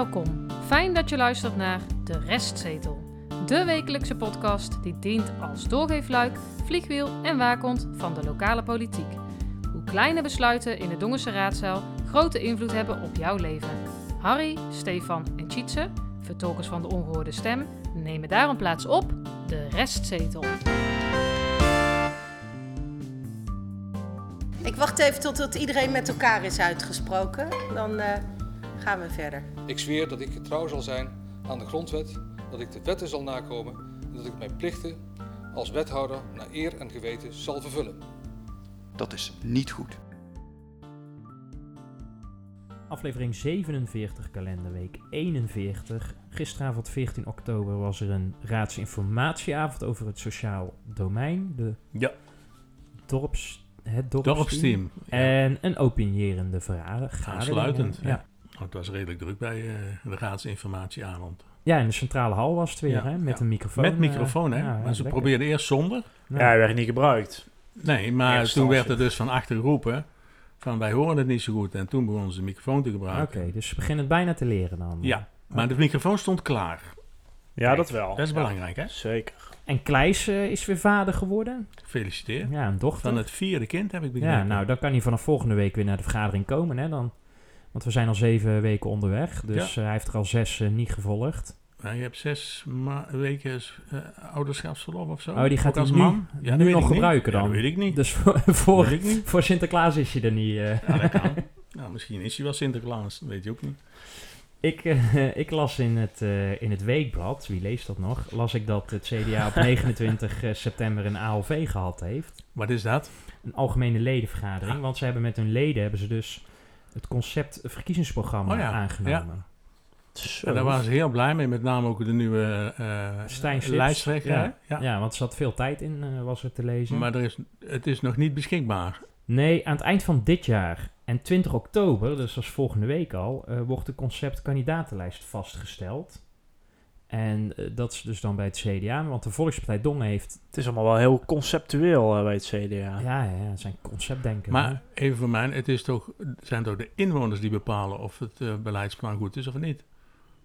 Welkom, fijn dat je luistert naar De Restzetel, de wekelijkse podcast die dient als doorgeefluik, vliegwiel en waakhond van de lokale politiek. Hoe kleine besluiten in de Dongense raadzaal grote invloed hebben op jouw leven. Harry, Stefan en Tietse, vertolkers van de ongehoorde stem, nemen daarom plaats op De Restzetel. Ik wacht even tot iedereen met elkaar is uitgesproken, dan gaan we verder. Ik zweer dat ik getrouw zal zijn aan de grondwet, dat ik de wetten zal nakomen en dat ik mijn plichten als wethouder naar eer en geweten zal vervullen. Dat is niet goed. Aflevering 47, kalenderweek 41. Gisteravond 14 oktober was er een raadsinformatieavond over het sociaal domein. Het dorpsteam. Ja. En een opinierende vergadering. Aansluitend, ja. Het was redelijk druk bij de raadsinformatieavond. Ja, in de centrale hal was het weer, ja, hè? Met een microfoon. Met microfoon, hè? Maar ze probeerden eerst zonder. Ja, hij werd niet gebruikt. Nee, maar toen werd er dus van achter geroepen van wij horen het niet zo goed. En toen begonnen ze de microfoon te gebruiken. Oké, dus ze beginnen het bijna te leren dan. Ja, maar de microfoon stond klaar. Ja, kijk, dat wel. Dat is belangrijk, hè? Zeker. En Kleis is weer vader geworden. Gefeliciteerd. Ja, een dochter. Van het 4e kind heb ik begrepen. Ja, nou, dan kan hij vanaf volgende week weer naar de vergadering komen, hè? Dan... Want we zijn al 7 weken onderweg, dus hij heeft er al 6 niet gevolgd. Maar je hebt 6 weken ouderschapsverlof of zo. Oh, die gaat als man nu nog gebruiken dan. Ja, dat weet ik niet. Dus voor Sinterklaas is hij er niet. Ja, dat kan. Nou, misschien is hij wel Sinterklaas, dat weet je ook niet. Ik las in het weekblad, wie leest dat nog, las ik dat het CDA op 29 september een ALV gehad heeft. Wat is dat? Een algemene ledenvergadering, want ze hebben met hun leden dus... het concept verkiezingsprogramma aangenomen. Ja. En daar waren ze heel blij mee, met name ook de nieuwe lijsttrekker. Ja. Ja. Ja, want er zat veel tijd in, was er te lezen. Maar het is nog niet beschikbaar. Nee, aan het eind van dit jaar en 20 oktober, dus dat is volgende week al, wordt de conceptkandidatenlijst vastgesteld. En dat is dus dan bij het CDA, want de Volkspartij Dongen heeft... Het is allemaal wel heel conceptueel bij het CDA. Ja, het zijn conceptdenken. Maar even voor mij, zijn toch de inwoners die bepalen of het beleidsplan goed is of niet?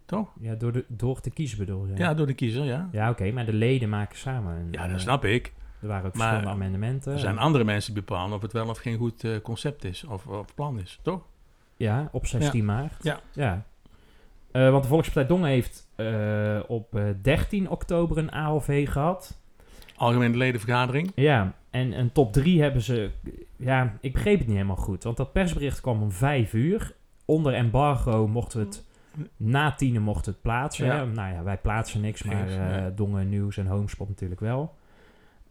Toch? Ja, door de kiezer bedoel je? Ja, door de kiezer, ja. Ja, oké, maar de leden maken samen. Ja, dat snap ik. Er waren ook verschillende amendementen. Er zijn andere mensen die bepalen of het wel of geen goed concept is of plan is, toch? Ja, op 16 maart. Ja. Want de Volkspartij Dongen heeft op 13 oktober een ALV gehad. Algemene ledenvergadering. Ja, en een top 3 hebben ze... Ja, ik begreep het niet helemaal goed. Want dat persbericht kwam om 5 uur. Onder embargo mochten we het... Na 10 mochten we het plaatsen. Ja. Nou ja, wij plaatsen niks, maar Dongen Nieuws en Homespot natuurlijk wel.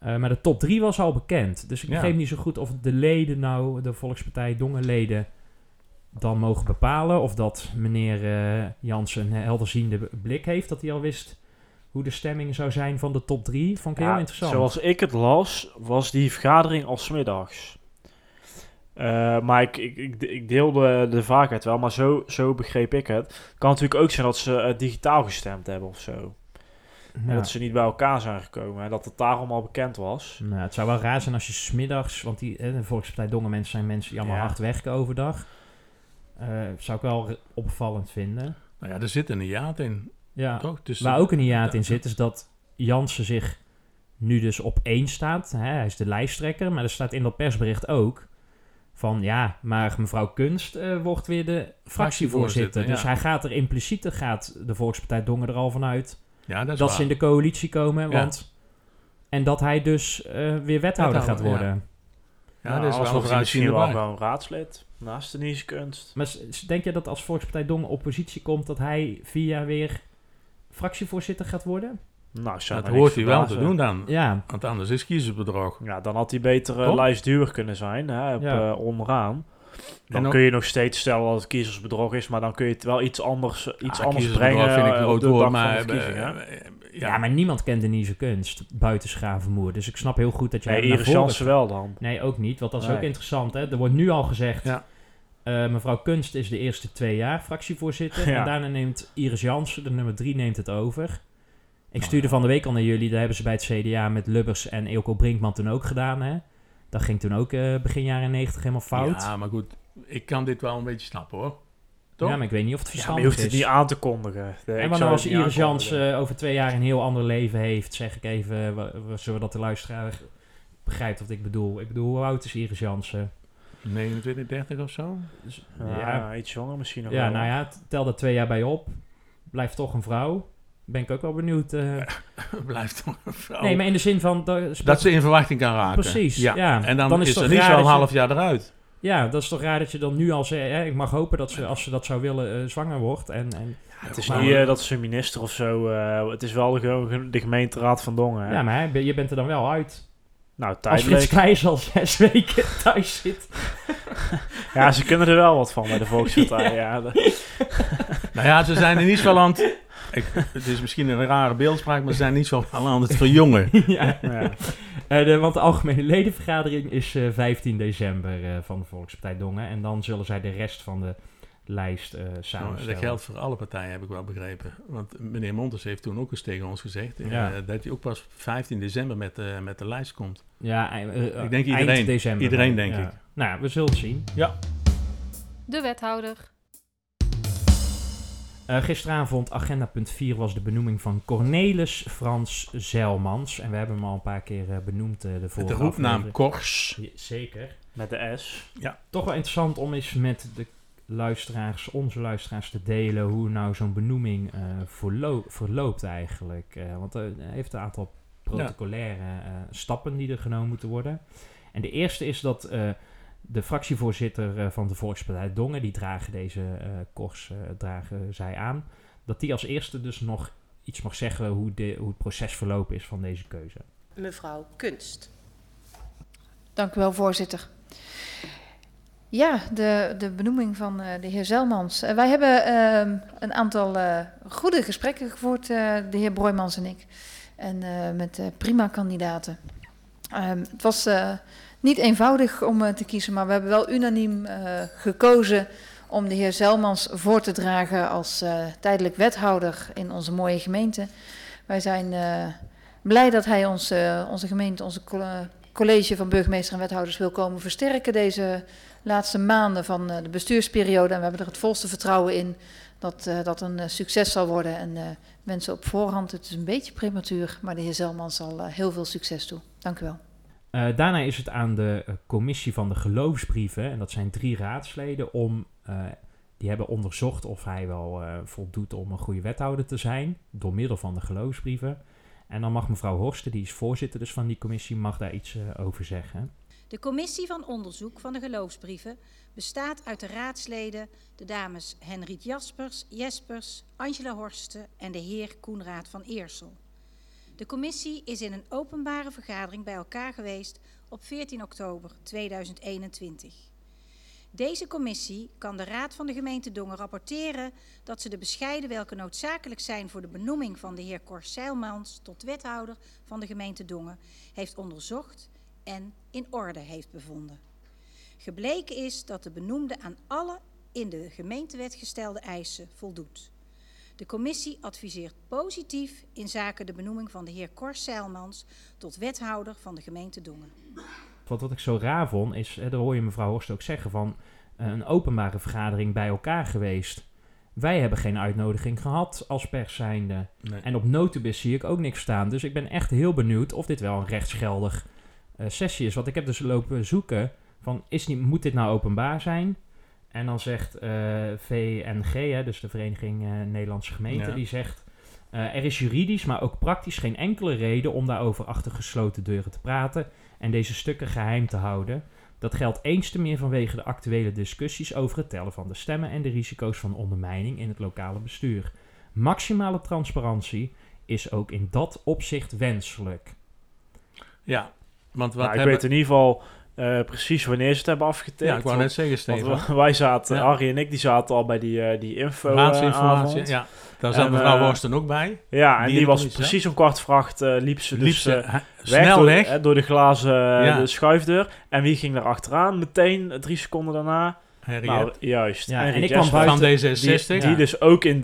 Maar de top 3 was al bekend. Dus ik begreep niet zo goed of de leden nou... De Volkspartij Dongen leden... dan mogen bepalen of dat meneer Jansen een helderziende blik heeft... dat hij al wist hoe de stemming zou zijn van de top 3. Vond ik heel interessant. Zoals ik het las, was die vergadering al 's middags. Maar ik deelde de vaakheid wel, maar zo begreep ik het. Het kan natuurlijk ook zijn dat ze digitaal gestemd hebben of zo. Ja. En dat ze niet bij elkaar zijn gekomen en dat het daarom al bekend was. Nou, het zou wel raar zijn als je 's middags... want de Volkspartij Dongen mensen zijn mensen die allemaal hard werken overdag... zou ik wel opvallend vinden. Nou ja, er zit een hiaat in. Ja, toch? Dus waar ook een hiaat in zit, is dat Jansen zich nu dus op 1 staat. Hij is de lijsttrekker, maar er staat in dat persbericht ook... van ja, maar mevrouw Kunst wordt weer de fractievoorzitter. Dus hij gaat er impliciet, de Volkspartij Dongen er al vanuit... Ja, dat ze in de coalitie komen. En dat hij dus weer wethouder gaat worden. Ja. Ja, dat is wel misschien wel een raadslid naast Denise Kunst. Maar denk je dat als Volkspartij Dongen oppositie komt... dat hij 4 jaar weer fractievoorzitter gaat worden? Nou, dat hoort hij wel te doen dan. Ja. Want anders is kiezersbedrog. Ja, dan had hij beter lijstduwer kunnen zijn, hè, onderaan. Dan kun je nog steeds stellen dat het kiezersbedrog is... maar dan kun je het wel iets anders brengen vind ik op de dag van de verkiezingen. Ja, maar niemand kent Denise Kunst buiten Schavenmoer. Dus ik snap heel goed dat jij... Iris Jansen wel dan. Nee, ook niet, want dat is ook interessant. Hè? Er wordt nu al gezegd... mevrouw Kunst is de eerste 2 jaar fractievoorzitter... en daarna neemt Iris Jansen, de nummer 3, neemt het over. Ik stuurde van de week al naar jullie... daar hebben ze bij het CDA met Lubbers en Eelco Brinkman toen ook gedaan, hè? Dat ging toen ook begin jaren 90 helemaal fout. Ja, maar goed, ik kan dit wel een beetje snappen, hoor. Toch? Ja, maar ik weet niet of het verstandig is. Ja, je hoeft het niet aan te kondigen. Nee, en maar als Iris Jansen over 2 jaar een heel ander leven heeft, zeg ik even, zodat de luisteraar begrijpt wat ik bedoel. Ik bedoel, hoe oud is Iris Jansen? 29, 30 of zo? Dus, ja, iets jonger misschien nog. Ja, wel. Nou ja, tel daar 2 jaar bij op. Blijft toch een vrouw. Ben ik ook wel benieuwd. Blijft toch een vrouw. Nee, maar in de zin van... Dat ze in verwachting kan raken. Precies, ja. En dan is er niet zo'n half jaar eruit. Ja, dat is toch raar dat je dan nu al zegt... ik mag hopen dat ze, als ze dat zou willen, zwanger wordt. Ja, het is niet dat ze minister of zo... het is wel de gemeenteraad van Dongen. Hè? Ja, maar je bent er dan wel uit. Nou, tijdelijk. Als Kleis al 6 weken thuis zit. Ja, ze kunnen er wel wat van bij de Volkspartij. Ja. Nou ja, ze zijn er niet zo aan het... Het is misschien een rare beeldspraak, maar ze zijn niet zo aan het verjongen. Ja. Ja. Want de algemene ledenvergadering is 15 december van de Volkspartij Dongen. En dan zullen zij de rest van de lijst samenstellen. Dat geldt voor alle partijen, heb ik wel begrepen. Want meneer Montes heeft toen ook eens tegen ons gezegd... dat hij ook pas 15 december met de lijst komt. Ja, ik denk eind december. Iedereen, denk ik. Nou, we zullen het zien. Ja. De wethouder. Gisteravond, agenda punt 4, was de benoeming van Cornelis Frans Zijlmans. En we hebben hem al een paar keer benoemd de vorige aflevering. De roepnaam Kors. Ja, zeker. Met de S. Ja. Toch wel interessant om eens met de luisteraars, onze luisteraars, te delen hoe nou zo'n benoeming verloopt eigenlijk. Want er heeft een aantal protocolaire stappen die er genomen moeten worden. En de eerste is dat... de fractievoorzitter van de Volkspartij Dongen, die dragen deze dragen zij aan, dat die als eerste dus nog iets mag zeggen hoe het proces verlopen is van deze keuze. Mevrouw Kunst. Dank u wel, voorzitter. Ja, de benoeming van de heer Zijlmans. Wij hebben een aantal goede gesprekken gevoerd, de heer Broijmans en ik. En met prima kandidaten. Het was... niet eenvoudig om te kiezen, maar we hebben wel unaniem gekozen om de heer Zijlmans voor te dragen als tijdelijk wethouder in onze mooie gemeente. Wij zijn blij dat hij onze gemeente, onze college van burgemeester en wethouders wil komen versterken deze laatste maanden van de bestuursperiode. En we hebben er het volste vertrouwen in dat dat een succes zal worden. En mensen op voorhand, het is een beetje prematuur, maar de heer Zijlmans zal heel veel succes toe. Dank u wel. Daarna is het aan de commissie van de geloofsbrieven, en dat zijn 3 raadsleden, om die hebben onderzocht of hij wel voldoet om een goede wethouder te zijn, door middel van de geloofsbrieven. En dan mag mevrouw Horsten, die is voorzitter dus van die commissie, mag daar iets over zeggen. De commissie van onderzoek van de geloofsbrieven bestaat uit de raadsleden, de dames Henriet Jaspers, Angela Horsten en de heer Koenraad van Eersel. De commissie is in een openbare vergadering bij elkaar geweest op 14 oktober 2021. Deze commissie kan de Raad van de gemeente Dongen rapporteren dat ze de bescheiden welke noodzakelijk zijn voor de benoeming van de heer Kors Zijlmans tot wethouder van de gemeente Dongen heeft onderzocht en in orde heeft bevonden. Gebleken is dat de benoemde aan alle in de gemeentewet gestelde eisen voldoet. De commissie adviseert positief inzake de benoeming van de heer Kors Zijlmans tot wethouder van de gemeente Dongen. Wat ik zo raar vond is, daar hoor je mevrouw Horst ook zeggen van een openbare vergadering bij elkaar geweest. Wij hebben geen uitnodiging gehad als pers zijnde. Nee. En op notubis zie ik ook niks staan. Dus ik ben echt heel benieuwd of dit wel een rechtsgeldig sessie is. Want ik heb dus lopen zoeken van moet dit nou openbaar zijn? En dan zegt VNG, dus de Vereniging Nederlandse Gemeenten, die zegt... er is juridisch, maar ook praktisch geen enkele reden om daarover achter gesloten deuren te praten en deze stukken geheim te houden. Dat geldt eens te meer vanwege de actuele discussies over het tellen van de stemmen en de risico's van ondermijning in het lokale bestuur. Maximale transparantie is ook in dat opzicht wenselijk. Ja, want ik weet in ieder geval... precies wanneer ze het hebben afgetekend. Ja, ik wou net zeggen, Stefan. Want wij zaten, Harry en ik, die zaten al bij die info-avond. Ja. Daar zat mevrouw Horsten ook bij. Ja, en die was precies om 7:15 liep ze snel weg. Door de glazen de schuifdeur. En wie ging daar achteraan? Meteen 3 seconden daarna. Nou, juist. Ja, en ik kwam buiten van D66. Die dus ook in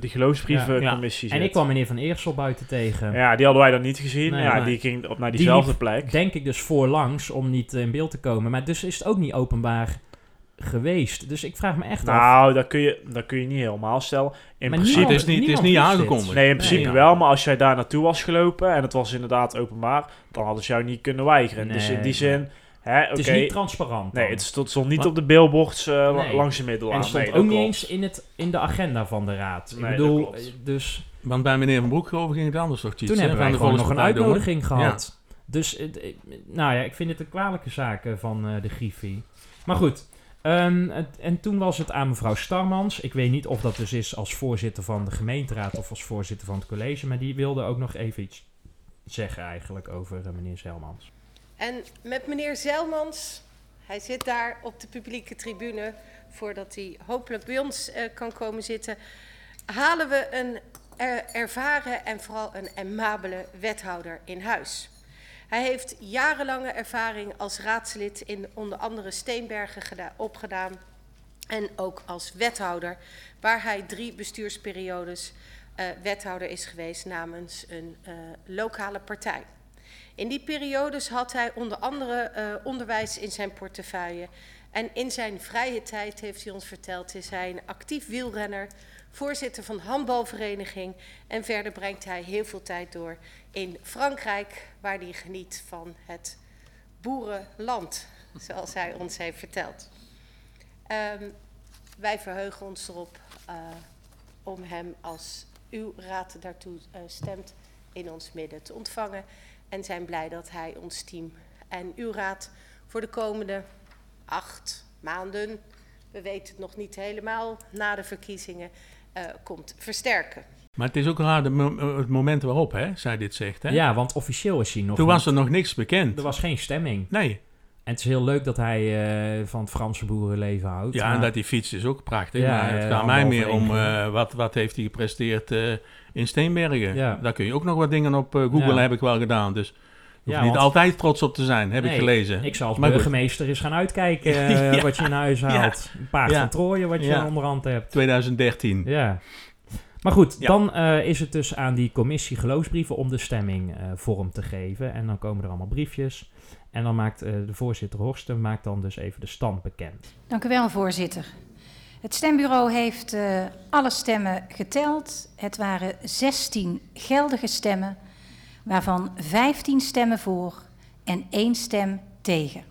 die geloofsbrievencommissie zit. En ik kwam meneer Van Eersel buiten tegen. Ja, die hadden wij dan niet gezien. Nee, ja, die ging op naar diezelfde plek. Denk ik dus voorlangs om niet in beeld te komen. Maar dus is het ook niet openbaar geweest. Dus ik vraag me echt af... Nou, dat kun je niet helemaal stellen. In maar principe niemand, het is niet aangekondigd. Nee, in principe wel. Maar als jij daar naartoe was gelopen... en het was inderdaad openbaar... dan hadden ze jou niet kunnen weigeren. Nee, dus in die zin... Hè, het is niet transparant. Dan. Nee, het stond niet op de billboards langs de middellaan. En het stond ook niet eens in de agenda van de raad. Ik bedoel, dus... Want bij meneer Van Broekhove ging het anders, toch, Tietse? Toen hebben wij gewoon nog een uitnodiging gehad. Ja. Dus, nou ja, ik vind het een kwalijke zaak van de Griffie. Maar goed... en toen was het aan mevrouw Starmans. Ik weet niet of dat dus is als voorzitter van de gemeenteraad of als voorzitter van het college. Maar die wilde ook nog even iets zeggen eigenlijk over meneer Zijlmans. En met meneer Zijlmans, hij zit daar op de publieke tribune voordat hij hopelijk bij ons kan komen zitten. Halen we een ervaren en vooral een aimabele wethouder in huis. Hij heeft jarenlange ervaring als raadslid in onder andere Steenbergen opgedaan en ook als wethouder, waar hij 3 bestuursperiodes wethouder is geweest namens een lokale partij. In die periodes had hij onder andere onderwijs in zijn portefeuille en in zijn vrije tijd, heeft hij ons verteld, is hij een actief wielrenner, voorzitter van de handbalvereniging en verder brengt hij heel veel tijd door in Frankrijk, waar hij geniet van het boerenland, zoals hij ons heeft verteld. Wij verheugen ons erop om hem, als uw raad daartoe stemt, in ons midden te ontvangen en zijn blij dat hij ons team en uw raad voor de komende 8 maanden, we weten het nog niet helemaal, na de verkiezingen, komt versterken. Maar het is ook raar het moment waarop, hè, zij dit zegt. Hè? Ja, want officieel is hij nog... Toen was er nog niks bekend. Er was geen stemming. Nee. En het is heel leuk dat hij van het Franse boerenleven houdt. Ja, maar... en dat die fiets is ook prachtig. Ja, maar het gaat mij meer om wat heeft hij gepresteerd in Steenbergen. Ja. Daar kun je ook nog wat dingen op Google, heb ik wel gedaan, dus... Je hoeft niet altijd trots op te zijn, heb ik gelezen. Ik zal als burgemeester eens gaan uitkijken wat je in huis haalt. Een paard van Troje wat je onderhand hebt. 2013. Ja. Maar goed, dan is het dus aan die commissie geloofsbrieven om de stemming vorm te geven. En dan komen er allemaal briefjes. En dan maakt de voorzitter Horsten dan dus even de stand bekend. Dank u wel, voorzitter. Het stembureau heeft alle stemmen geteld. Het waren 16 geldige stemmen, waarvan 15 stemmen voor en 1 stem tegen.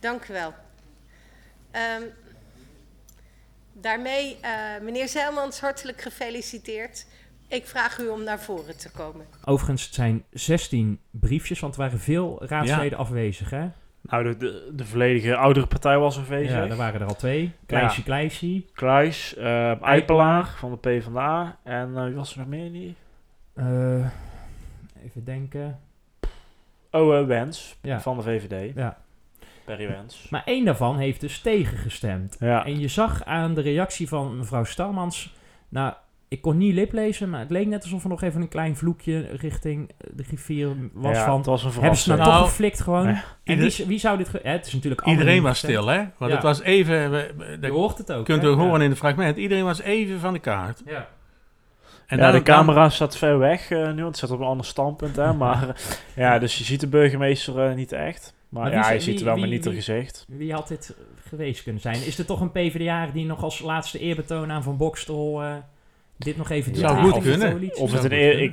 Dank u wel. Daarmee, meneer Zijlmans, hartelijk gefeliciteerd. Ik vraag u om naar voren te komen. Overigens, het zijn 16 briefjes, want er waren veel raadsleden afwezig, hè? Nou, de volledige oudere partij was afwezig. Ja, er waren er al 2. Kleisie. Kleis, Eipelaar van de PvdA. En wie was er nog meer niet? Even denken. Wens van de VVD. Ja. Perry Wens. Maar 1 daarvan heeft dus tegengestemd. Ja. En je zag aan de reactie van mevrouw Starmans... Nou, ik kon niet liplezen, maar het leek net alsof er nog even een klein vloekje richting de griffier was. Ja, het was een verrassing. Hebben ze nou toch geflikt gewoon? Nee. En wie zou dit... het is natuurlijk iedereen was stil, hè? Want het was even... je hoort het ook. Kunt u horen in het fragment. Iedereen was even van de kaart. Ja. En de camera zat ver weg nu, want het zat op een ander standpunt, hè? Maar ja, dus je ziet de burgemeester niet echt. Maar ja, je ziet er wel, maar niet haar gezicht. Wie had dit geweest kunnen zijn? Is er toch een PvdA die nog als laatste eerbetoon aan Van Bokstel... dit nog even doen. Zou goed kunnen. Of het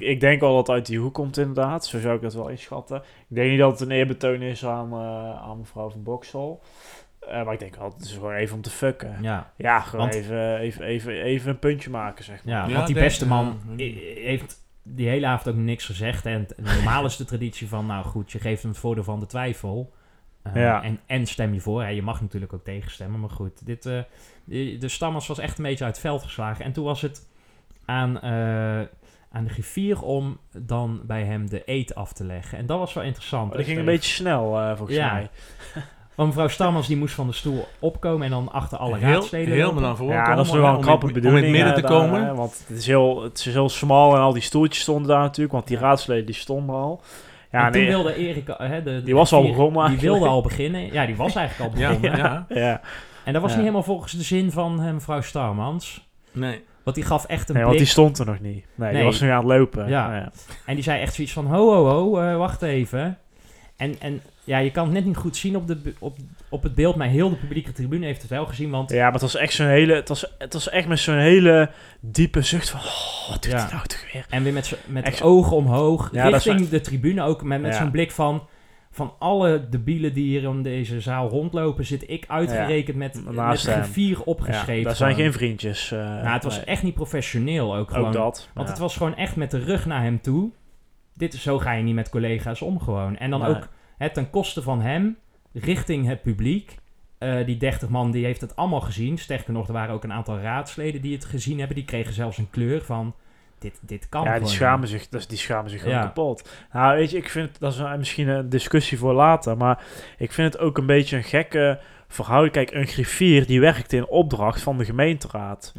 ik denk al dat het uit die hoek komt, inderdaad. Zo zou ik dat wel inschatten. Ik denk niet dat het een eerbetoon is aan mevrouw Van Bokstel. Maar ik denk wel, het is gewoon even om te fucken. Ja, gewoon even een puntje maken, zeg maar. Ja, want die beste man heeft die hele avond ook niks gezegd. En normaal is de traditie van, nou goed, je geeft hem het voordeel van de twijfel. En stem je voor. Je mag natuurlijk ook tegenstemmen, maar goed. De Stammers was echt een beetje uit het veld geslagen. En toen was het... aan de griffier om dan bij hem de eed af te leggen. En dat was wel interessant. Oh, dat ging een beetje snel, volgens mij. Want mevrouw Starmans die moest van de stoel opkomen en dan achter alle raadsleden. Heel naar voren komen. Dat is wel een knappe bedoeling. Om in het midden te komen. Want het is heel smal en al die stoeltjes stonden daar natuurlijk. Want die raadsleden die stonden al. Ja, en toen wilde Erika... die was al begonnen. Die wilde al beginnen. Ja, die was eigenlijk al begonnen. Ja. En dat was niet helemaal volgens de zin van mevrouw Starmans. Nee. Want die gaf echt een blik. Want die stond er nog niet. Nee, die was nu aan het lopen. Ja. En die zei echt zoiets van, ho, wacht even. En ja, je kan het net niet goed zien op het beeld, maar heel de publieke tribune heeft het wel gezien, want... Ja, maar het was echt zo'n hele... Het was echt met zo'n hele diepe zucht van... Oh, wat doet hij nou toch weer? En weer met ogen omhoog, ja, richting de tribune ook, met zo'n blik van... Van alle debielen die hier in deze zaal rondlopen, zit ik uitgerekend met een 4 opgeschreven. Ja, dat zijn geen vriendjes. Het was echt niet professioneel ook gewoon. Ook dat. Want het was gewoon echt met de rug naar hem toe. Zo ga je niet met collega's om gewoon. En dan ook ten koste van hem, richting het publiek. Die 30 man die heeft het allemaal gezien. Sterker nog, er waren ook een aantal raadsleden die het gezien hebben. Die kregen zelfs een kleur van... Dit kan gewoon. Ja, die schamen zich gewoon kapot. Nou, weet je, ik vind... Dat is misschien een discussie voor later. Maar ik vind het ook een beetje een gekke verhouding. Kijk, een griffier die werkt in opdracht van de gemeenteraad.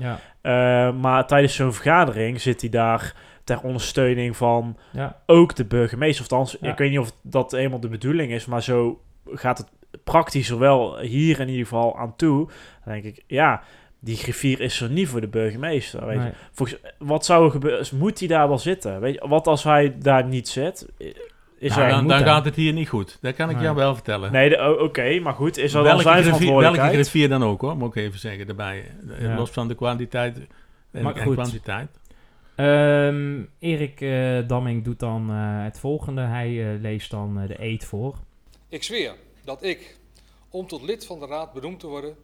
Ja. Maar tijdens zo'n vergadering zit hij daar... ter ondersteuning van ook de burgemeester. Althans, ik weet niet of dat eenmaal de bedoeling is... maar zo gaat het praktischer wel hier in ieder geval aan toe. Dan denk ik, ja... Die griffier is er niet voor de burgemeester. Weet je. Volgens, wat zou er gebeuren? Moet hij daar wel zitten? Weet je, wat als hij daar niet zit? Dan gaat het hier niet goed. Dat kan ik jou wel vertellen. Nee, oké, maar goed. Is dat dan zijn verantwoordelijkheid? Welke griffier dan ook, hoor. Moet ik even zeggen, daarbij. Los van de kwantiteit en kwantiteit. Erik Damming doet dan het volgende. Hij leest dan de eed voor. Ik zweer dat ik, om tot lid van de raad benoemd te worden...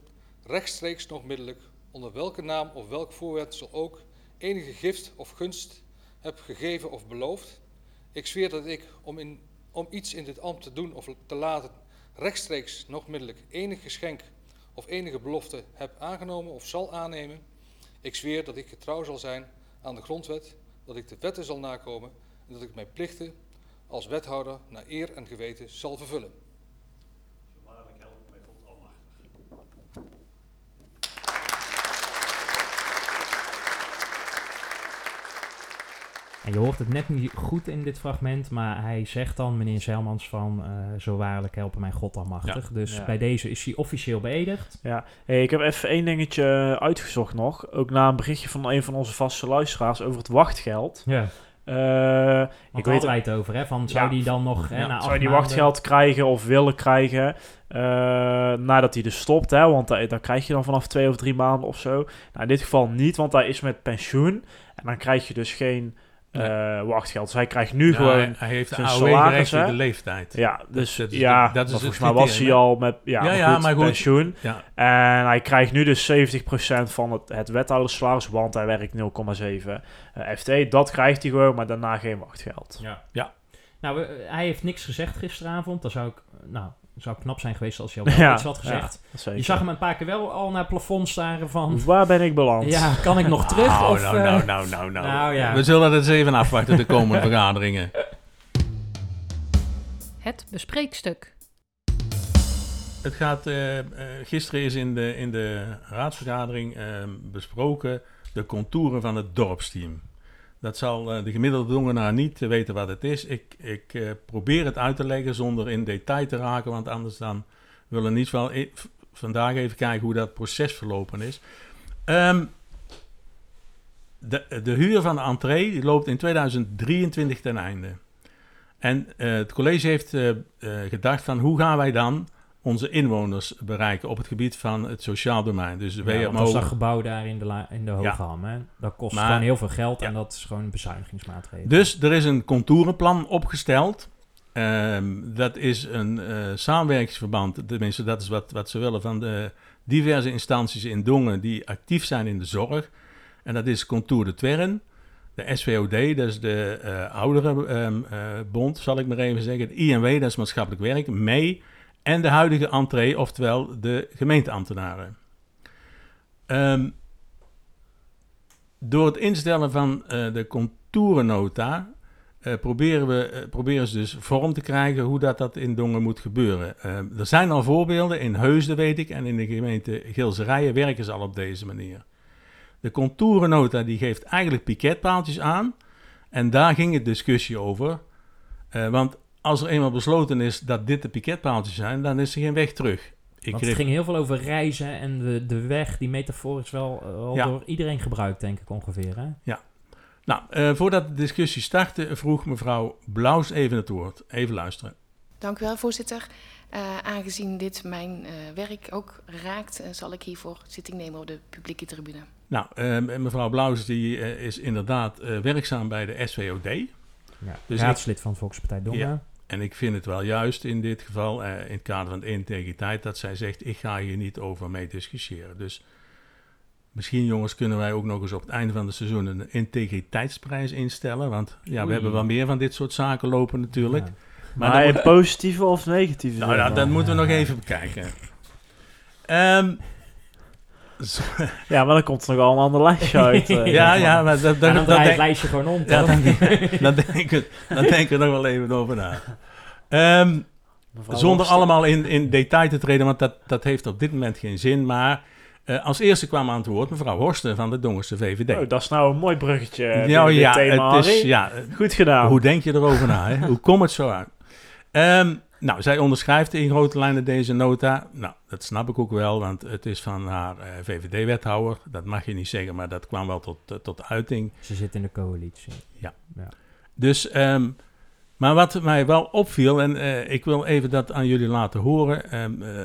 rechtstreeks nog middelijk, onder welke naam of welk voorwendsel ook, enige gift of gunst heb gegeven of beloofd. Ik zweer dat ik, om iets in dit ambt te doen of te laten, rechtstreeks nog middelijk enig geschenk of enige belofte heb aangenomen of zal aannemen. Ik zweer dat ik getrouw zal zijn aan de grondwet, dat ik de wetten zal nakomen en dat ik mijn plichten als wethouder naar eer en geweten zal vervullen. En je hoort het net niet goed in dit fragment, maar hij zegt dan, meneer Zijlmans, van zo waarlijk helpen mij God almachtig. Ja. Dus bij deze is hij officieel beëdigd. Ja, hey, ik heb even 1 dingetje uitgezocht nog. Ook na een berichtje van een van onze vaste luisteraars over het wachtgeld. Ja. Want daar hadden wij het over, hè? Van, zou die dan nog... zou die wachtgeld krijgen of willen krijgen nadat hij dus stopt, hè? Want daar krijg je dan vanaf 2 of 3 maanden of zo. Nou, in dit geval niet, want hij is met pensioen. En dan krijg je dus geen... wachtgeld. Dus hij krijgt nu gewoon hij heeft zijn salaris, de leeftijd. Ja, dus dat is volgens mij was hij al met pensioen. Ja. En hij krijgt nu dus 70% van het wethoudersalaris, want hij werkt 0,7 FT. Dat krijgt hij gewoon, maar daarna geen wachtgeld. Ja. Nou, hij heeft niks gezegd gisteravond. Dat zou ik... Nou, zou knap zijn geweest als je al iets had gezegd. Ja, je zag hem een paar keer wel al naar het plafond staren van... Waar ben ik beland? Ja, kan ik nog terug? Nou, we zullen het eens even afwachten de komende vergaderingen. Het bespreekstuk. Het gaat... gisteren is in de raadsvergadering besproken... de contouren van het dorpsteam. Dat zal de gemiddelde Dongenaar niet weten wat het is. Ik probeer het uit te leggen zonder in detail te raken, want anders dan willen we niet wel vandaag even kijken hoe dat proces verlopen is. De huur van de entree die loopt in 2023 ten einde. En het college heeft gedacht van hoe gaan wij dan onze inwoners bereiken op het gebied van het sociaal domein. Dus als dat gebouw daar in de Hoge Ham, hè? Dat kost gewoon heel veel geld en dat is gewoon een bezuinigingsmaatregel. Dus er is een contourenplan opgesteld. Dat is een samenwerkingsverband, tenminste dat is wat ze willen... van de diverse instanties in Dongen die actief zijn in de zorg. En dat is Contour de Twern, de SVOD, dat is de ouderenbond, zal ik maar even zeggen. Het INW, dat is maatschappelijk werk, mee... En de huidige entree, oftewel de gemeenteambtenaren. Door het instellen van de contourennota proberen ze dus vorm te krijgen hoe dat in Dongen moet gebeuren. Er zijn al voorbeelden, in Heusden weet ik en in de gemeente Gilserijen werken ze al op deze manier. De contourennota die geeft eigenlijk piketpaaltjes aan en daar ging het discussie over, want... Als er eenmaal besloten is dat dit de piketpaaltjes zijn, dan is er geen weg terug. Het ging heel veel over reizen en de weg. Die metafoor is wel door iedereen gebruikt, denk ik ongeveer. Hè? Ja. Nou, voordat de discussie startte, vroeg mevrouw Blaus even het woord. Even luisteren. Dank u wel, voorzitter. Aangezien dit mijn werk ook raakt, zal ik hiervoor zitting nemen op de publieke tribune. Nou, mevrouw Blaus die, is inderdaad werkzaam bij de SVOD. Ja, dus raadslid van Volkspartij Dongen. Ja, en ik vind het wel juist in dit geval, in het kader van de integriteit, dat zij zegt, ik ga hier niet over mee discussiëren. Dus misschien, jongens, kunnen wij ook nog eens op het einde van het seizoen een integriteitsprijs instellen. Want ja, we hebben wel meer van dit soort zaken lopen natuurlijk. Ja. Maar moet... positieve of negatieve? Nou, nou dat moeten we nog even bekijken. Ja, maar dan komt er nogal een ander lijstje uit. Ja, maar dan draai je het lijstje gewoon om. Ja, dan denken we nog wel even over na. Zonder allemaal in detail te treden, want dat heeft op dit moment geen zin. Maar als eerste kwam aan het woord mevrouw Horsten van de Dongense VVD. Oh, dat is nou een mooi bruggetje. Ja, thema, het is, ja, goed gedaan. Hoe denk je erover na? Hè? Hoe komt het zo uit? Nou, zij onderschrijft in grote lijnen deze nota. Nou, dat snap ik ook wel, want het is van haar VVD-wethouder. Dat mag je niet zeggen, maar dat kwam wel tot uiting. Ze zit in de coalitie. Ja. Dus, maar wat mij wel opviel, en ik wil even dat aan jullie laten horen,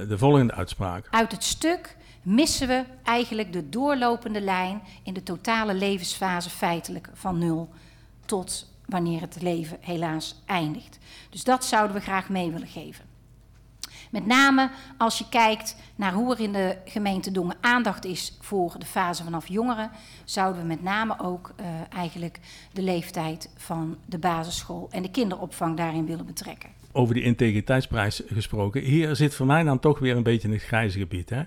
de volgende uitspraak. Uit het stuk missen we eigenlijk de doorlopende lijn in de totale levensfase feitelijk van 0 tot wanneer het leven helaas eindigt. Dus dat zouden we graag mee willen geven. Met name als je kijkt naar hoe er in de gemeente Dongen aandacht is voor de fase vanaf jongeren, zouden we met name ook eigenlijk de leeftijd van de basisschool en de kinderopvang daarin willen betrekken. Over die integriteitsprijs gesproken, hier zit voor mij dan toch weer een beetje in het grijze gebied, hè?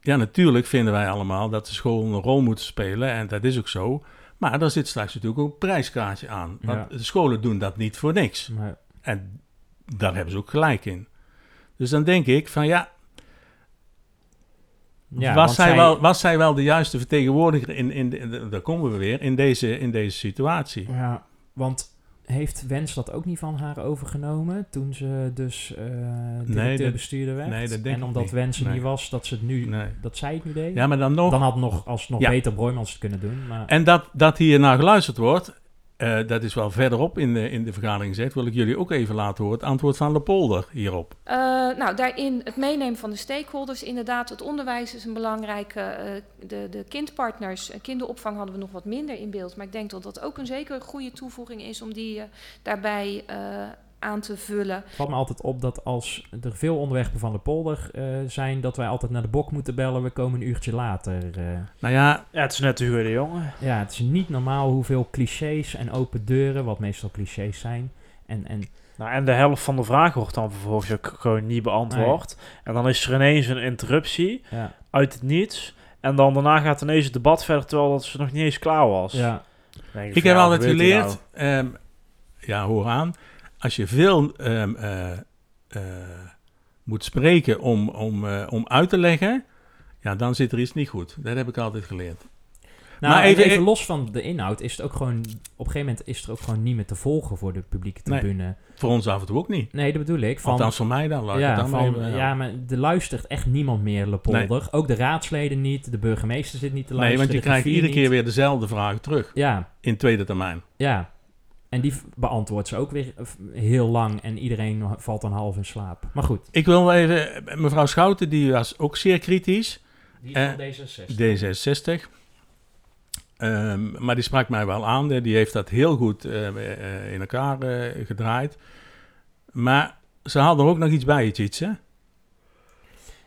Ja, natuurlijk vinden wij allemaal dat de school een rol moet spelen en dat is ook zo. Maar daar zit straks natuurlijk ook een prijskaartje aan. Want de scholen doen dat niet voor niks. Nee. En daar hebben ze ook gelijk in. Dus dan denk ik van was zij wel de juiste vertegenwoordiger in daar komen we weer, in deze situatie. Ja, want heeft Wens dat ook niet van haar overgenomen toen ze dus directeur-bestuurder werd? Nee, dat denk en omdat Wens er niet was, dat, ze het nu, dat zij het nu deed? Ja, maar dan had nog alsnog beter Broijmans het kunnen doen. Maar... En dat hier naar geluisterd wordt, dat is wel verderop in de vergadering gezegd, wil ik jullie ook even laten horen het antwoord van Le Polder hierop. Nou, daarin het meenemen van de stakeholders. Inderdaad, het onderwijs is een belangrijke. De kindpartners, kinderopvang hadden we nog wat minder in beeld. Maar ik denk dat dat ook een zeker goede toevoeging is om die daarbij aan te vullen. Het valt me altijd op dat als er veel onderwerpen van Le Polder zijn, dat wij altijd naar de bok moeten bellen. We komen een uurtje later. Nou ja, het is net de huurde jongen. Ja, het is niet normaal hoeveel clichés en open deuren, wat meestal clichés zijn. En de helft van de vraag wordt dan vervolgens ook gewoon niet beantwoord. Nee. En dan is er ineens een interruptie uit het niets. En dan daarna gaat ineens het debat verder, terwijl dat ze nog niet eens klaar was. Ja. Ik heb altijd geleerd, hoor aan. Als je veel moet spreken om uit te leggen, ja, dan zit er iets niet goed. Dat heb ik altijd geleerd. Nou, maar even los van de inhoud, is het ook gewoon... Op een gegeven moment is er ook gewoon niet meer te volgen voor de publieke tribune. Nee, voor ons af en toe ook niet. Nee, dat bedoel ik. Althans voor mij dan. Maar er luistert echt niemand meer, Le Polder. Nee. Ook de raadsleden niet, de burgemeester zit niet te luisteren. Nee, want je krijgt iedere keer weer dezelfde vraag terug. Ja. In tweede termijn. Ja. En die beantwoordt ze ook weer heel lang en iedereen valt dan half in slaap. Maar goed. Ik wil even... Mevrouw Schouten, die was ook zeer kritisch. Die is van D66. Maar die sprak mij wel aan. Die heeft dat heel goed in elkaar gedraaid. Maar ze haalde er ook nog iets bij, Tietse.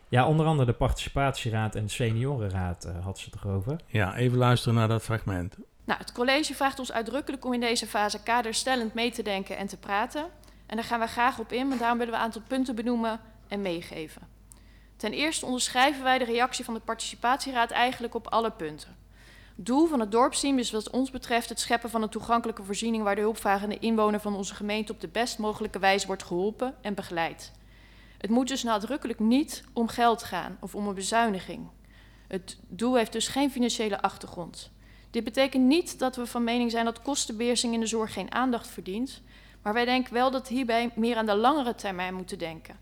Ja, onder andere de Participatieraad en de Seniorenraad had ze het erover. Ja, even luisteren naar dat fragment. Nou, het college vraagt ons uitdrukkelijk om in deze fase kaderstellend mee te denken en te praten. En daar gaan we graag op in, maar daarom willen we een aantal punten benoemen en meegeven. Ten eerste onderschrijven wij de reactie van de Participatieraad eigenlijk op alle punten. Doel van het dorpsteam is wat ons betreft het scheppen van een toegankelijke voorziening waar de hulpvragende inwoner van onze gemeente op de best mogelijke wijze wordt geholpen en begeleid. Het moet dus nadrukkelijk niet om geld gaan of om een bezuiniging. Het doel heeft dus geen financiële achtergrond. Dit betekent niet dat we van mening zijn dat kostenbeheersing in de zorg geen aandacht verdient, maar wij denken wel dat hierbij meer aan de langere termijn moeten denken.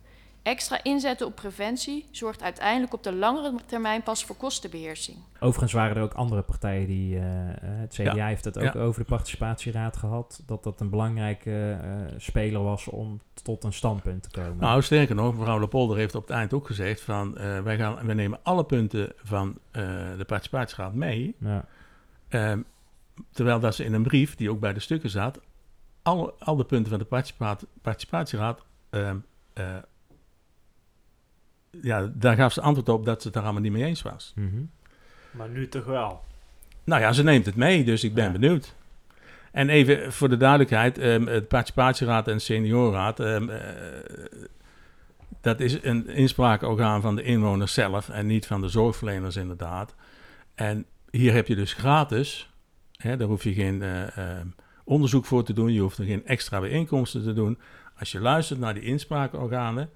Extra inzetten op preventie zorgt uiteindelijk op de langere termijn pas voor kostenbeheersing. Overigens waren er ook andere partijen die... het CDA heeft het ook over de Participatieraad gehad. Dat een belangrijke speler was om tot een standpunt te komen. Nou, sterker nog, mevrouw Le Polder heeft op het eind ook gezegd van... Wij nemen alle punten van de Participatieraad mee. Ja. Terwijl dat ze in een brief, die ook bij de stukken zat... Al de punten van de Participatieraad... daar gaf ze antwoord op dat ze het daar allemaal niet mee eens was. Mm-hmm. Maar nu toch wel? Nou ja, ze neemt het mee, dus ik ben benieuwd. En even voor de duidelijkheid, het Participatieraad en Seniorenraad... dat is een inspraakorgaan van de inwoners zelf... en niet van de zorgverleners inderdaad. En hier heb je dus gratis... daar hoef je geen onderzoek voor te doen... je hoeft er geen extra bijeenkomsten te doen. Als je luistert naar die inspraakorganen...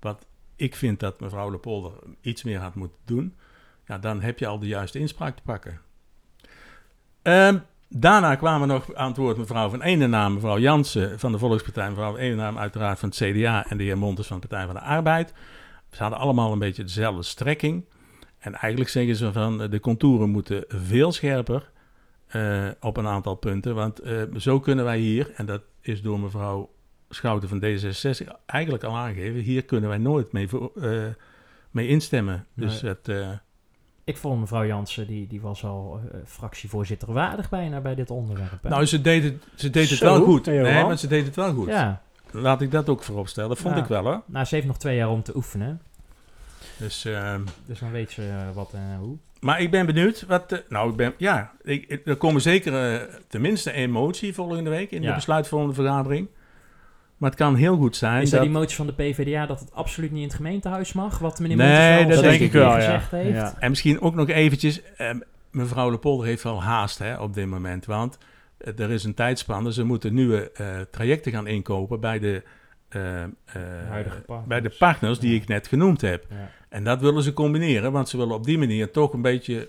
wat ik vind dat mevrouw Le Polder iets meer had moeten doen... Ja, dan heb je al de juiste inspraak te pakken. Daarna kwamen nog aan het woord mevrouw Van Eendenaam... mevrouw Jansen van de Volkspartij... mevrouw Van Eendenaam uiteraard van het CDA... en de heer Montes van de Partij van de Arbeid. Ze hadden allemaal een beetje dezelfde strekking. En eigenlijk zeggen ze van... de contouren moeten veel scherper... op een aantal punten. Want zo kunnen wij hier... en dat is door mevrouw Schouten van D66 eigenlijk al aangegeven... hier kunnen wij nooit mee instemmen. Dus nee. Ik vond mevrouw Jansen, die was al fractievoorzitter waardig bijna bij dit onderwerp. Hè? Nou, ze deed het wel goed. Nee, maar ze deed het wel goed. Ja. Laat ik dat ook vooropstellen. Dat vond ik wel, hoor. Nou, ze heeft nog 2 jaar om te oefenen. Dus dan weet ze wat en hoe. Maar ik ben benieuwd. Er komen zeker tenminste 1 motie volgende week in de besluitvormende vergadering. Maar het kan heel goed zijn. Is dat die motie van de PvdA dat het absoluut niet in het gemeentehuis mag? Wat meneer Montes dat denk ik wel, gezegd heeft. Ja. En misschien ook nog eventjes... mevrouw Le Polder heeft wel haast op dit moment. Want er is een tijdspanne. Ze moeten nieuwe trajecten gaan inkopen bij de partners die ik net genoemd heb. Ja. En dat willen ze combineren. Want ze willen op die manier toch een beetje...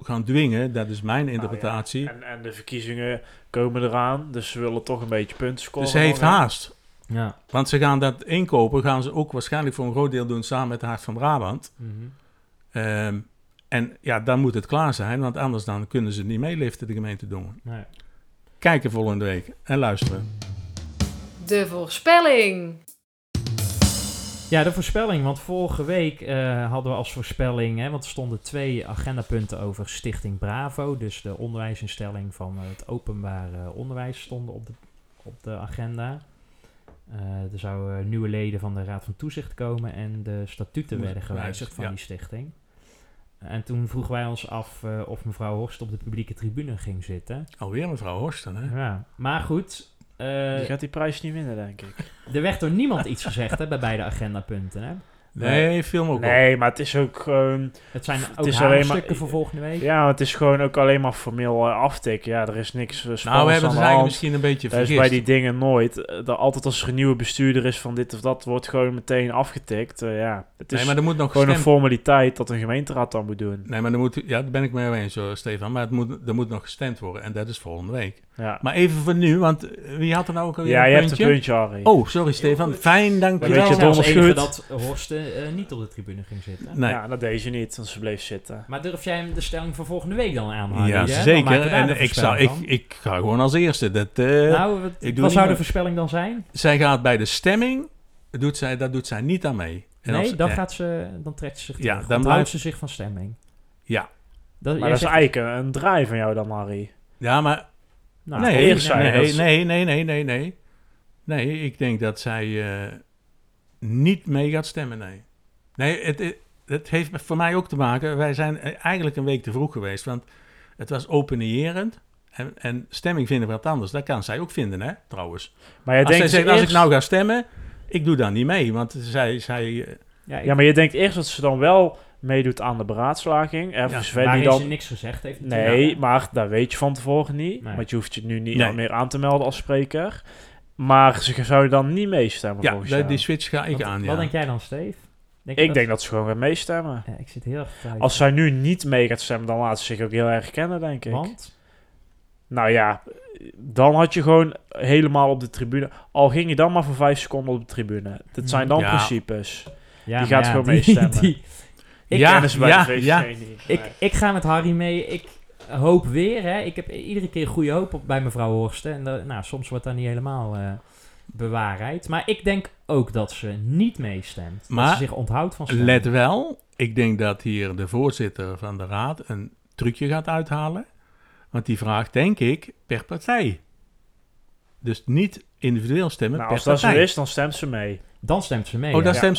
gaan dwingen, dat is mijn interpretatie. Nou ja. En de verkiezingen komen eraan, dus ze willen toch een beetje punten scoren. Dus ze heeft haast. Ja. Want ze gaan dat inkopen, gaan ze ook waarschijnlijk voor een groot deel doen samen met de Hart van Brabant. Mm-hmm. Dan moet het klaar zijn, want anders dan kunnen ze het niet meeliften, de gemeente Dongen. Nee. Kijken volgende week en luisteren. De voorspelling. Ja, de voorspelling. Want vorige week hadden we als voorspelling... want er stonden 2 agendapunten over Stichting Bravo. Dus de onderwijsinstelling van het openbare onderwijs stonden op de agenda. Er zouden nieuwe leden van de Raad van Toezicht komen... en de statuten werden gewijzigd van die stichting. En toen vroegen wij ons af of mevrouw Horsten op de publieke tribune ging zitten. Alweer mevrouw Horsten, hè? Ja, maar goed... die gaat die prijs niet winnen, denk ik. Er werd door niemand iets gezegd bij beide agendapunten. Hè? Nee, film ook. Nee, maar het is ook gewoon... Het zijn ook haarstukken voor volgende week. Ja, het is gewoon ook alleen maar formeel aftikken. Ja, er is niks spannends aan de hand. Nou, we hebben het eigenlijk misschien een beetje vergist. Dat is bij die dingen nooit. Altijd als er een nieuwe bestuurder is van dit of dat, wordt gewoon meteen afgetikt. Het is maar er moet nog gewoon een formaliteit dat een gemeenteraad dan moet doen. Nee, maar er moet... Ja, daar ben ik mee eens, Stefan. Maar er moet nog gestemd worden. En dat is volgende week. Ja. Maar even voor nu, want wie had er nou ook alweer een puntje? Ja, je hebt een puntje, Harry. Oh, sorry Stefan. Fijn, dankjewel. Weet je als even dat Horsten niet op de tribune ging zitten. Nee. Ja, dat deed ze niet, want ze bleef zitten. Maar durf jij hem de stelling van volgende week dan aanhouden? Ja, zeker. En ik ga gewoon als eerste. Wat zou de voorspelling dan zijn? Zij gaat bij de stemming, dat doet zij niet aan mee. En dan trekt ze zich terug. Ja, dan houdt ze zich van stemming. Ja. Maar dat is eigenlijk een draai van jou dan, Harry. Ja, maar... Nou, nee. Nee, ik denk dat zij niet mee gaat stemmen, nee. Nee, het heeft voor mij ook te maken... Wij zijn eigenlijk een week te vroeg geweest, want het was openierend. En stemming vinden we wat anders. Dat kan zij ook vinden, hè, trouwens. Maar als zij zegt, als ik nou ga stemmen, ik doe dan niet mee, want zij maar je denkt eerst dat ze dan wel... meedoet aan de beraadslaging. Waar heeft ze niks gezegd? Heeft nee, maar dat weet je van tevoren niet. Nee. Want je hoeft je nu niet meer aan te melden als spreker. Maar ze zou dan niet meestemmen volgens jou. Ja, die switch ga ik aan. Wat denk jij dan, Steve? Ik denk dat ze gewoon weer meestemmen. Ja, ik zit heel erg. Als zij nu niet mee gaat stemmen, dan laat ze zich ook heel erg kennen, denk ik. Want? Nou ja, dan had je gewoon helemaal op de tribune... Al ging je dan maar voor 5 seconden op de tribune. Dat zijn dan principes. Ja, die gaat gewoon meestemmen. Ik ga met Harry mee. Ik hoop weer. Hè. Ik heb iedere keer goede hoop bij mevrouw Horsten. En soms wordt dat niet helemaal bewaarheid. Maar ik denk ook dat ze niet meestemt. Maar dat ze zich onthoudt van stemmen. Let wel. Ik denk dat hier de voorzitter van de raad een trucje gaat uithalen. Want die vraagt, denk ik, per partij. Dus niet individueel stemmen per partij. Als dat zo is, dan stemt ze mee. Stemt ze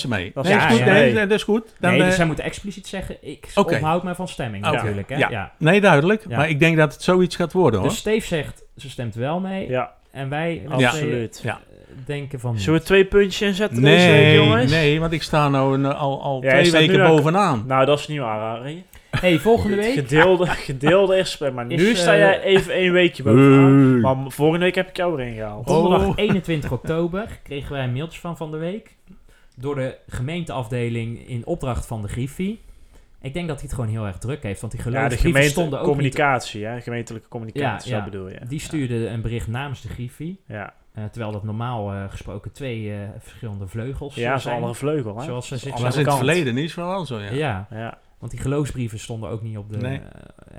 mee. Dat is goed. Dan dus zij moeten expliciet zeggen, ik onthoud mij van stemming natuurlijk. Hè? Ja. Ja. Nee, duidelijk. Ja. Maar ik denk dat het zoiets gaat worden, hoor. Dus Steef zegt, ze stemt wel mee. Ja. En wij absoluut. Ja. Denken van... Zullen we 2 puntjes inzetten? Jongens? Nee, want ik sta nou al 2 weken bovenaan. Nou, dat is niet waar, Harry. Hey, volgende week... Gedeelde is... Maar nu sta jij even 1 weekje bovenaan. Maar volgende week heb ik jou erin gehaald. Donderdag 21 oktober kregen wij een mailtje van de week. Door de gemeenteafdeling in opdracht van de Griffie. Ik denk dat hij het gewoon heel erg druk heeft. Want die geloofsbrieven stonden ook communicatie, niet... gemeentelijke communicatie, dat bedoel je. Die stuurde een bericht namens de Griffie. Ja. Terwijl dat normaal gesproken 2 verschillende vleugels zijn. Ja, zo'n andere vleugel. Hè? Zoals ze zitten in het verleden niet zo wel zo, ja. Want die geloofsbrieven stonden ook niet op de... Nee.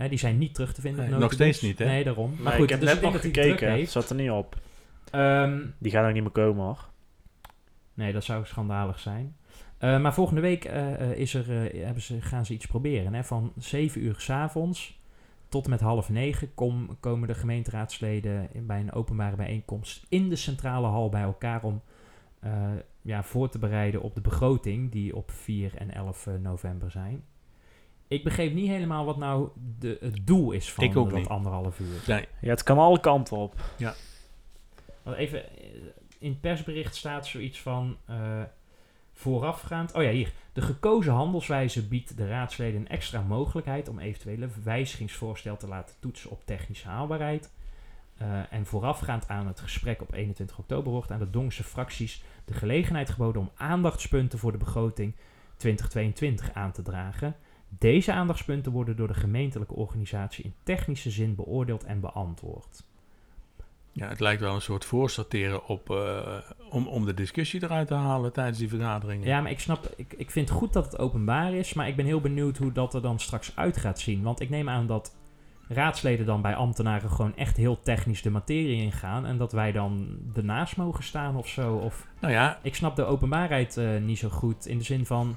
Die zijn niet terug te vinden. Nee, nog steeds niet, hè? Nee, daarom. Maar goed, ik heb net nog gekeken. Het zat er niet op. Die gaan ook niet meer komen, hoor. Nee, dat zou schandalig zijn. Maar volgende week gaan ze iets proberen. Hè? Van 7 uur 's avonds tot met 8:30 komen de gemeenteraadsleden bij een openbare bijeenkomst in de centrale hal bij elkaar om voor te bereiden op de begroting die op 4 en 11 november zijn. Ik begreep niet helemaal wat nou het doel is van dat niet. 1,5 uur. Nee. Ja, het kan alle kanten op. Ja. Even, in het persbericht staat zoiets van... voorafgaand... Oh ja, hier. De gekozen handelswijze biedt de raadsleden een extra mogelijkheid om eventuele wijzigingsvoorstel te laten toetsen op technische haalbaarheid. En voorafgaand aan het gesprek op 21 oktober wordt aan de Dongse fracties de gelegenheid geboden om aandachtspunten voor de begroting 2022 aan te dragen. Deze aandachtspunten worden door de gemeentelijke organisatie in technische zin beoordeeld en beantwoord. Ja, het lijkt wel een soort voorsorteren op, om de discussie eruit te halen tijdens die vergaderingen. Ja, maar ik vind het goed dat het openbaar is, maar ik ben heel benieuwd hoe dat er dan straks uit gaat zien. Want ik neem aan dat raadsleden dan bij ambtenaren gewoon echt heel technisch de materie ingaan en dat wij dan ernaast mogen staan of zo. Of, nou ja. Ik snap de openbaarheid niet zo goed in de zin van...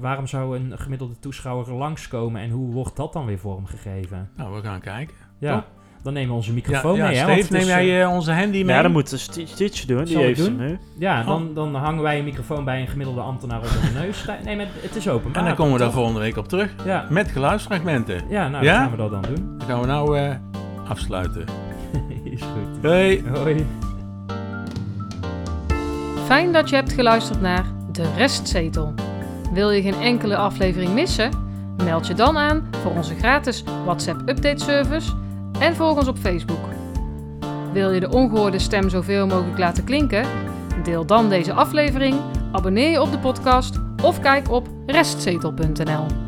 Waarom zou een gemiddelde toeschouwer langskomen en hoe wordt dat dan weer vormgegeven? Nou, we gaan kijken. Ja. Top. Dan nemen we onze microfoon mee. Ja, Steve, neem jij onze handy mee? Ja, dan moet Tietse doen. Die heeft ze nu. Ja, dan hangen wij een microfoon bij een gemiddelde ambtenaar onder de neus. Nee, maar het is openbaar. En dan komen we daar volgende week op terug. Ja. Met geluidsfragmenten. Ja, nou, dan gaan we dat dan doen. Dan gaan we nou afsluiten. Is goed. Doei. Hoi. Fijn dat je hebt geluisterd naar De Restzetel. Wil je geen enkele aflevering missen? Meld je dan aan voor onze gratis WhatsApp-update-service... En volg ons op Facebook. Wil je de ongehoorde stem zoveel mogelijk laten klinken? Deel dan deze aflevering, abonneer je op de podcast of kijk op restzetel.nl.